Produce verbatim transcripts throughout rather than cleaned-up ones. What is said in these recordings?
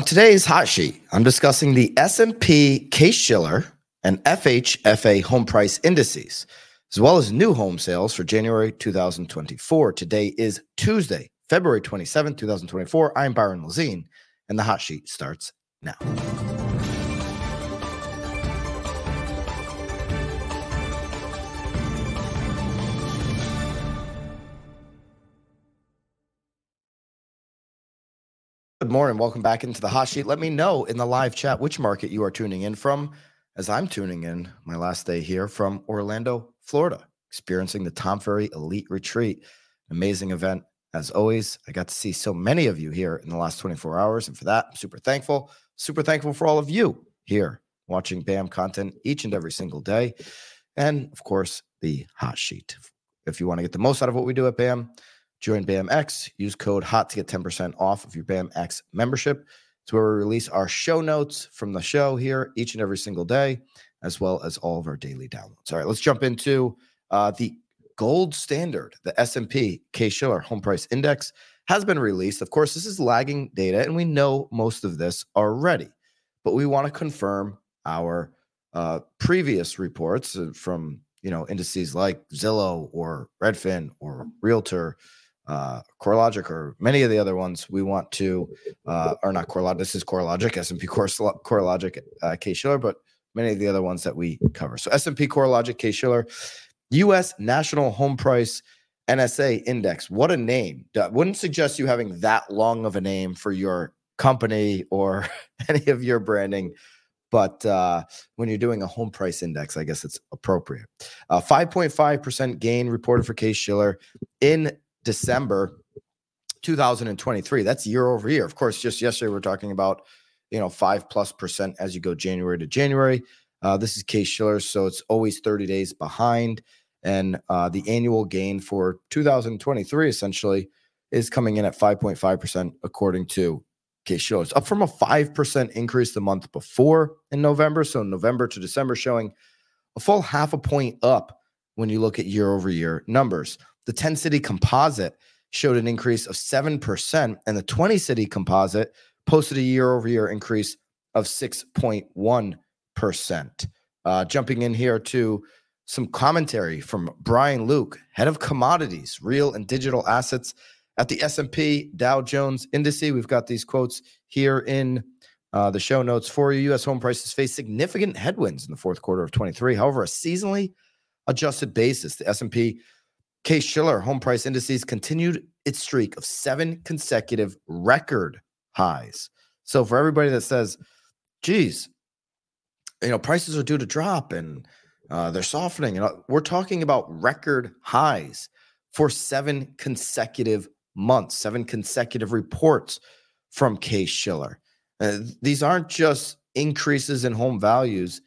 On today's Hot Sheet, I'm discussing the S and P Case Shiller and F H F A home price indices, as well as new home sales for January two thousand twenty-four. Today is Tuesday, February twenty-seventh, twenty twenty-four. I'm Byron Lazine, and the Hot Sheet starts now. Good morning. Welcome back into the Hot Sheet. Let me know in the live chat which market you are tuning in from, as I'm tuning in my last day here from Orlando, Florida, experiencing the Tom Ferry Elite Retreat. Amazing event, as always. I got to see so many of you here in the last twenty-four hours, and for that, I'm super thankful. Super thankful for all of you here watching BAM content each and every single day, and, of course, the Hot Sheet. If you want to get the most out of what we do at BAM, join BAMX. Use code HOT to get ten percent off of your BAMX membership. It's where we release our show notes from the show here each and every single day, as well as all of our daily downloads. All right, let's jump into uh, the gold standard. The S and P Case Shiller Home Price Index has been released. Of course, this is lagging data, and we know most of this already, but we want to confirm our uh, previous reports from, you know, indices like Zillow or Redfin or Realtor, Uh, CoreLogic, or many of the other ones. We want to, uh, or not CoreLogic, this is CoreLogic, S and P CoreLogic, uh, Case Shiller, but many of the other ones that we cover. So S and P CoreLogic, Case Shiller, U S National Home Price N S A Index. What a name. Wouldn't suggest you having that long of a name for your company or any of your branding, but uh, when you're doing a home price index, I guess it's appropriate. Uh, five point five percent gain reported for Case Shiller in December twenty twenty-three. That's year over year. Of course, just yesterday we we're talking about, you know, five plus percent as you go January to January. Uh, this is Case Shiller, so it's always thirty days behind. And uh, the annual gain for two thousand twenty-three essentially is coming in at five point five percent according to Case Shiller. It's up from a five percent increase the month before in November. So November to December showing a full half a point up when you look at year over year numbers. The ten-city composite showed an increase of seven percent, and the twenty-city composite posted a year-over-year increase of six point one percent. Uh, jumping in here to some commentary from Brian Luke, head of commodities, real and digital assets at the S and P Dow Jones Indices. We've got these quotes here in uh, the show notes for you. U S home prices face significant headwinds in the fourth quarter of twenty-three. However, a seasonally adjusted basis, the S and P Case Shiller home price indices continued its streak of seven consecutive record highs. So for everybody that says, geez, you know, prices are due to drop and uh, they're softening, and we're talking about record highs for seven consecutive months, seven consecutive reports from Case Shiller. Uh, these aren't just increases in home values.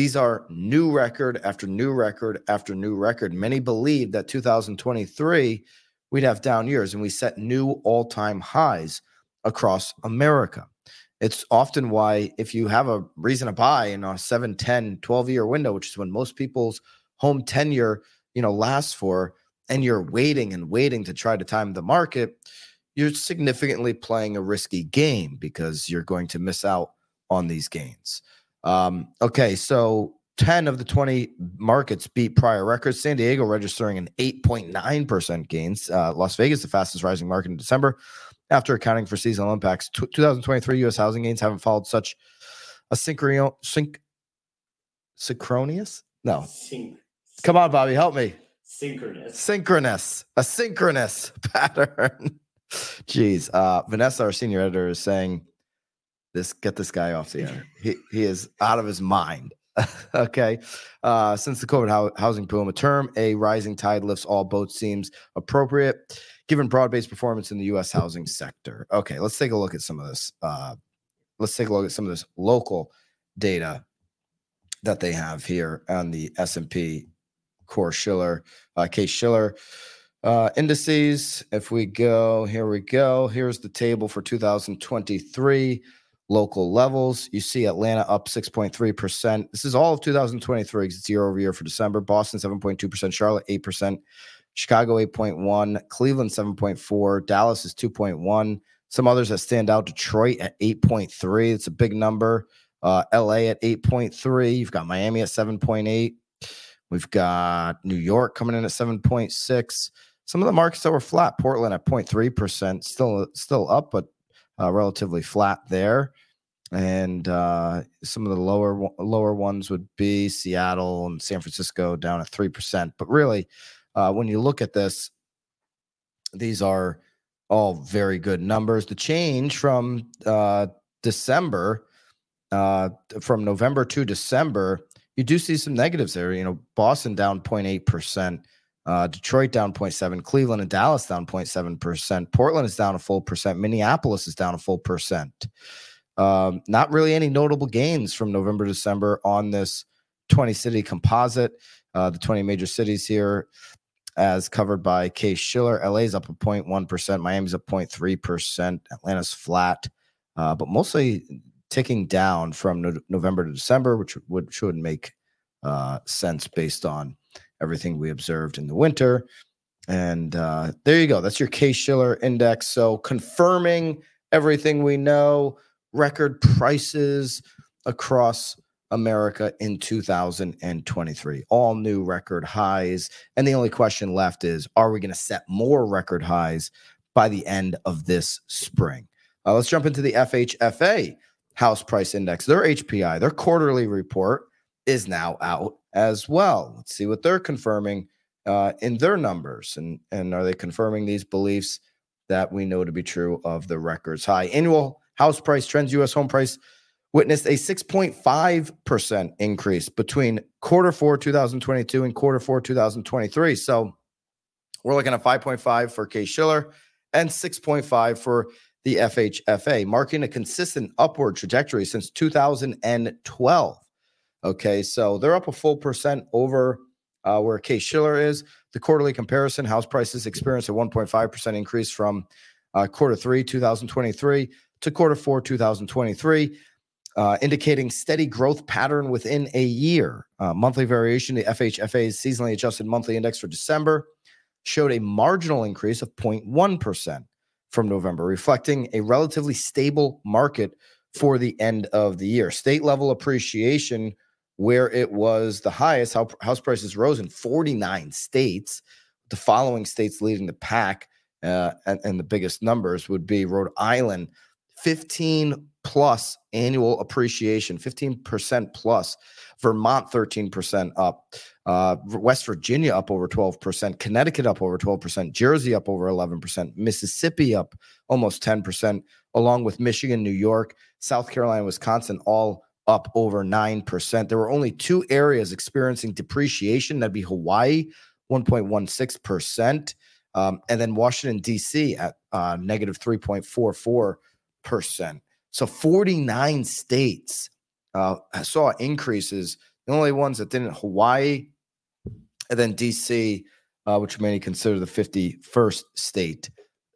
These are new record after new record after new record. Many believed that two thousand twenty-three, we'd have down years, and we set new all-time highs across America. It's often why if you have a reason to buy in a seven, ten, twelve-year window, which is when most people's home tenure, you know, lasts for, and you're waiting and waiting to try to time the market, you're significantly playing a risky game because you're going to miss out on these gains. Um, okay, so ten of the twenty markets beat prior records. San Diego registering an eight point nine percent gains. Uh, Las Vegas, the fastest rising market in December, after accounting for seasonal impacts. T- twenty twenty-three U S housing gains haven't followed such a synchro- synch- synchronous? No. Syn- Come on, Bobby, help me. Synchronous. Synchronous. A synchronous pattern. Jeez. Uh, Vanessa, our senior editor, is saying, This get this guy off the air. He he is out of his mind. Okay. Uh, since the COVID ho- housing boom, a term, a rising tide lifts all boats seems appropriate, given broad-based performance in the U S housing sector. Okay, let's take a look at some of this. Uh, let's take a look at some of this local data that they have here on the S and P Core Shiller, uh, Case Shiller uh, indices. If we go, here we go. Here's the table for two thousand twenty-three. Local levels, you see Atlanta up six point three percent. This is all of two thousand twenty-three. It's year over year for December. Boston seven point two percent, Charlotte eight percent, Chicago eight point one, Cleveland seven point four, Dallas is two point one, Some others that stand out, Detroit at eight point three. It's a big number. Uh, L A at eight point three. You've got Miami at seven point eight. We've got New York coming in at seven point six. Some of the markets that were flat, Portland at zero point three percent, still still up, but uh, relatively flat there. And uh, some of the lower lower ones would be Seattle and San Francisco down at three percent. But really, uh, when you look at this, these are all very good numbers. The change from uh, December, uh, from November to December, you do see some negatives there. You know, Boston down zero point eight percent. Uh, Detroit down zero point seven, Cleveland and Dallas down zero point seven percent. Portland is down a full percent. Minneapolis is down a full percent. Um, not really any notable gains from November, December on this twenty city composite, uh, the twenty major cities here as covered by Case Shiller. L A's up a zero point one percent. Miami's up zero point three percent. Atlanta's flat, uh, but mostly ticking down from no- November to December, which would, which would make uh, sense based on everything we observed in the winter. And uh, there you go. That's your Case Shiller index. So confirming everything we know, record prices across America in two thousand twenty-three, all new record highs. And the only question left is, are we going to set more record highs by the end of this spring? Uh, let's jump into the F H F A House Price Index. Their H P I, their quarterly report, is now out as well. Let's see what they're confirming uh, in their numbers. And, and are they confirming these beliefs that we know to be true of the records high? Annual house price trends, U S home price witnessed a six point five percent increase between quarter four two thousand twenty-two and quarter four two thousand twenty-three. So we're looking at five point five for Case Shiller and six point five for the F H F A, marking a consistent upward trajectory since two thousand twelve. Okay, so they're up a full percent over uh, where Case Shiller is. The quarterly comparison, house prices experienced a one point five percent increase from uh, quarter three, two thousand twenty-three to quarter four, two thousand twenty-three, uh, indicating steady growth pattern within a year. Uh, monthly variation, the F H F A's seasonally adjusted monthly index for December showed a marginal increase of zero point one percent from November, reflecting a relatively stable market for the end of the year. State-level appreciation, where it was the highest, house prices rose in forty-nine states. The following states leading the pack uh, and, and the biggest numbers would be Rhode Island, fifteen plus annual appreciation, fifteen percent plus. Vermont, thirteen percent up. Uh, West Virginia up over twelve percent. Connecticut up over twelve percent. Jersey up over eleven percent. Mississippi up almost ten percent, along with Michigan, New York, South Carolina, Wisconsin, all up over nine percent. There were only two areas experiencing depreciation. That'd be Hawaii, one point one six percent, um, and then Washington, D C at uh, negative three point four four percent. So forty-nine states uh, saw increases. The only ones that didn't, Hawaii and then D C, uh, which many consider the fifty-first state,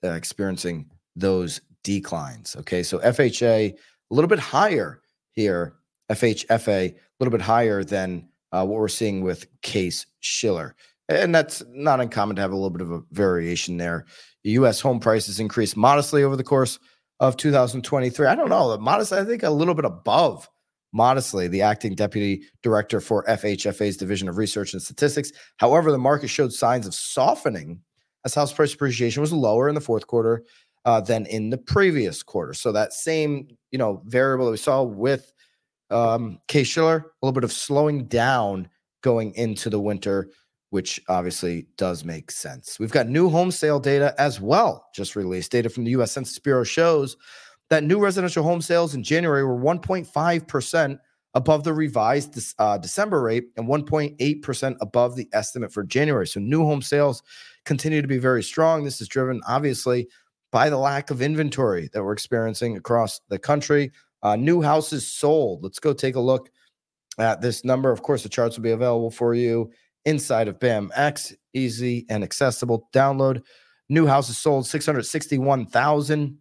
uh, experiencing those declines. Okay, so F H A, a little bit higher here, F H F A, a little bit higher than uh, what we're seeing with Case Shiller. And that's not uncommon to have a little bit of a variation there. U S home prices increased modestly over the course of two thousand twenty-three. I don't know, modest, I think a little bit above modestly, the acting deputy director for F H F A's Division of Research and Statistics. However, the market showed signs of softening as house price appreciation was lower in the fourth quarter Uh, than in the previous quarter. So that same, you know, variable that we saw with um, Case Shiller, a little bit of slowing down going into the winter, which obviously does make sense. We've got new home sale data as well, just released. Data from the U S Census Bureau shows that new residential home sales in January were one point five percent above the revised uh, December rate and one point eight percent above the estimate for January. So new home sales continue to be very strong. This is driven, obviously, by the lack of inventory that we're experiencing across the country. Uh, new houses sold. Let's go take a look at this number. Of course, the charts will be available for you inside of BAMX, easy and accessible download. New houses sold, six hundred sixty-one thousand.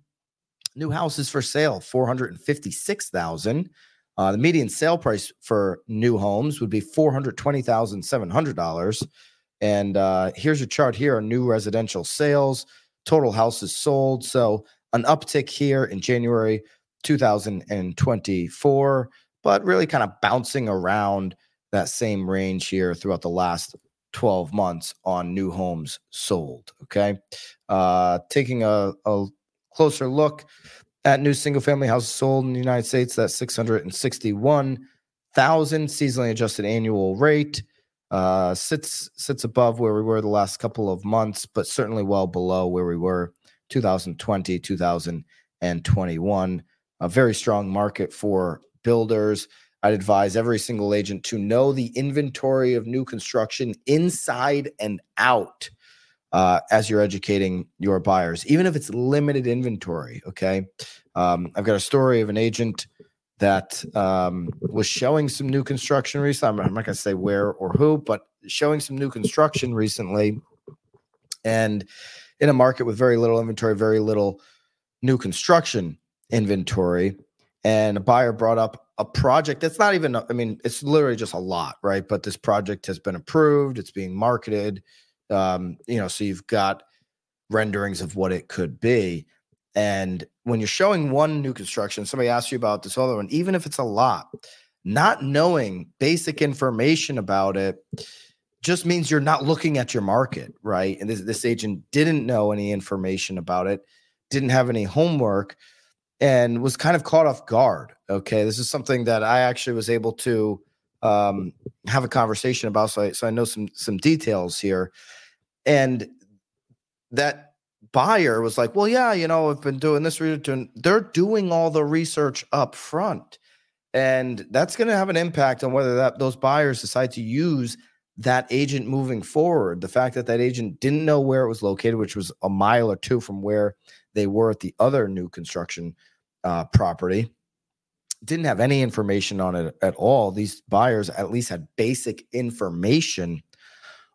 New houses for sale, four hundred fifty-six thousand. Uh, the median sale price for new homes would be four hundred twenty thousand seven hundred dollars. And uh, here's your chart here on new residential sales. Total houses sold. So an uptick here in January two thousand twenty-four, but really kind of bouncing around that same range here throughout the last twelve months on new homes sold. Okay. Uh, taking a, a closer look at new single-family houses sold in the United States, that's six hundred sixty-one thousand seasonally adjusted annual rate. Uh, sits sits above where we were the last couple of months, but certainly well below where we were two thousand twenty, two thousand twenty-one. A very strong market for builders. I'd advise every single agent to know the inventory of new construction inside and out uh, as you're educating your buyers, even if it's limited inventory, okay? Um, I've got a story of an agent that um, was showing some new construction recently. I'm not going to say where or who, but showing some new construction recently, and in a market with very little inventory, very little new construction inventory. And a buyer brought up a project that's not even, I mean, it's literally just a lot, right? But this project has been approved. It's being marketed. Um, you know, so you've got renderings of what it could be. And when you're showing one new construction, somebody asks you about this other one, even if it's a lot, not knowing basic information about it just means you're not looking at your market, right? And this, this agent didn't know any information about it, didn't have any homework, and was kind of caught off guard. Okay, this is something that I actually was able to um, have a conversation about, so I, so I know some some details here. And that buyer was like, well, yeah, you know, I've been doing this. They're doing all the research up front, and that's going to have an impact on whether that those buyers decide to use that agent moving forward. The fact that that agent didn't know where it was located, which was a mile or two from where they were at the other new construction uh, property, didn't have any information on it at all. These buyers at least had basic information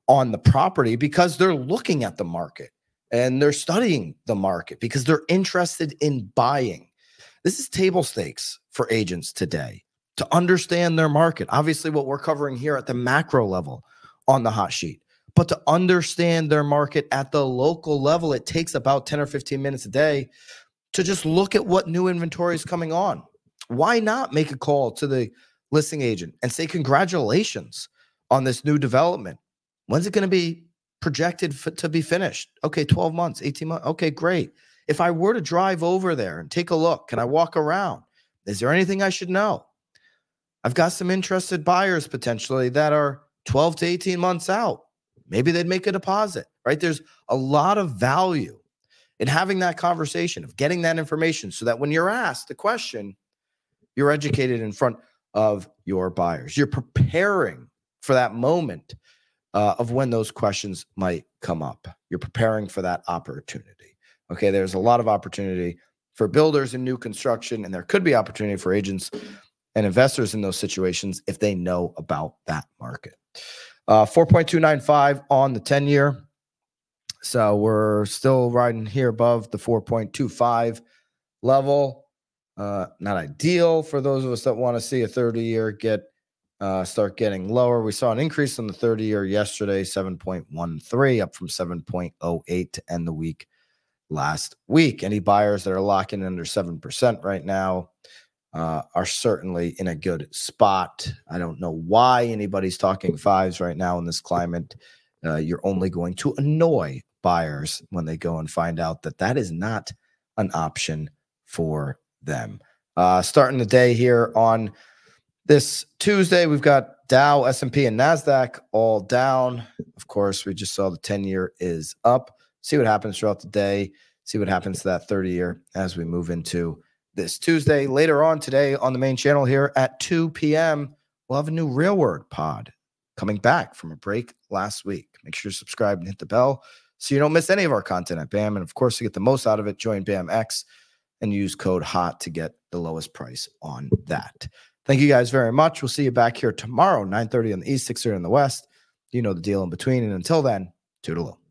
on the property because they're looking at the market and they're studying the market because they're interested in buying. This is table stakes for agents today to understand their market. Obviously, what we're covering here at the macro level on the hot sheet, but to understand their market at the local level, it takes about ten or fifteen minutes a day to just look at what new inventory is coming on. Why not make a call to the listing agent and say, congratulations on this new development? When's it going to be projected f- to be finished? Okay, twelve months, eighteen months. Okay, great. If I were to drive over there and take a look, can I walk around? Is there anything I should know? I've got some interested buyers potentially that are twelve to eighteen months out. Maybe they'd make a deposit, right? There's a lot of value in having that conversation, of getting that information so that when you're asked the question, you're educated in front of your buyers. You're preparing for that moment uh, of when those questions might come up. You're preparing for that opportunity. Okay, there's a lot of opportunity for builders in new construction, and there could be opportunity for agents and investors in those situations if they know about that market. Uh, four point two nine five on the ten-year. So we're still riding here above the four point two five level. Uh, not ideal for those of us that want to see a thirty-year get uh, start getting lower. We saw an increase in the thirty-year yesterday, seven point one three, up from seven point oh eight to end the week last week. Any buyers that are locking under seven percent right now Uh, are certainly in a good spot. I don't know why anybody's talking fives right now in this climate. Uh, you're only going to annoy buyers when they go and find out that that is not an option for them. Uh, starting the day here on this Tuesday, we've got Dow, S and P, and NASDAQ all down. Of course, we just saw the ten-year is up. See what happens throughout the day. See what happens to that thirty-year as we move into this Tuesday. Later on today on the main channel here at two p.m., we'll have a new Real Word pod coming back from a break last week. Make sure you subscribe and hit the bell so you don't miss any of our content at BAM. And, of course, to get the most out of it, join BAMX and use code HOT to get the lowest price on that. Thank you guys very much. We'll see you back here tomorrow, nine thirty on the East, six thirty on the West. You know the deal in between. And until then, toodaloo.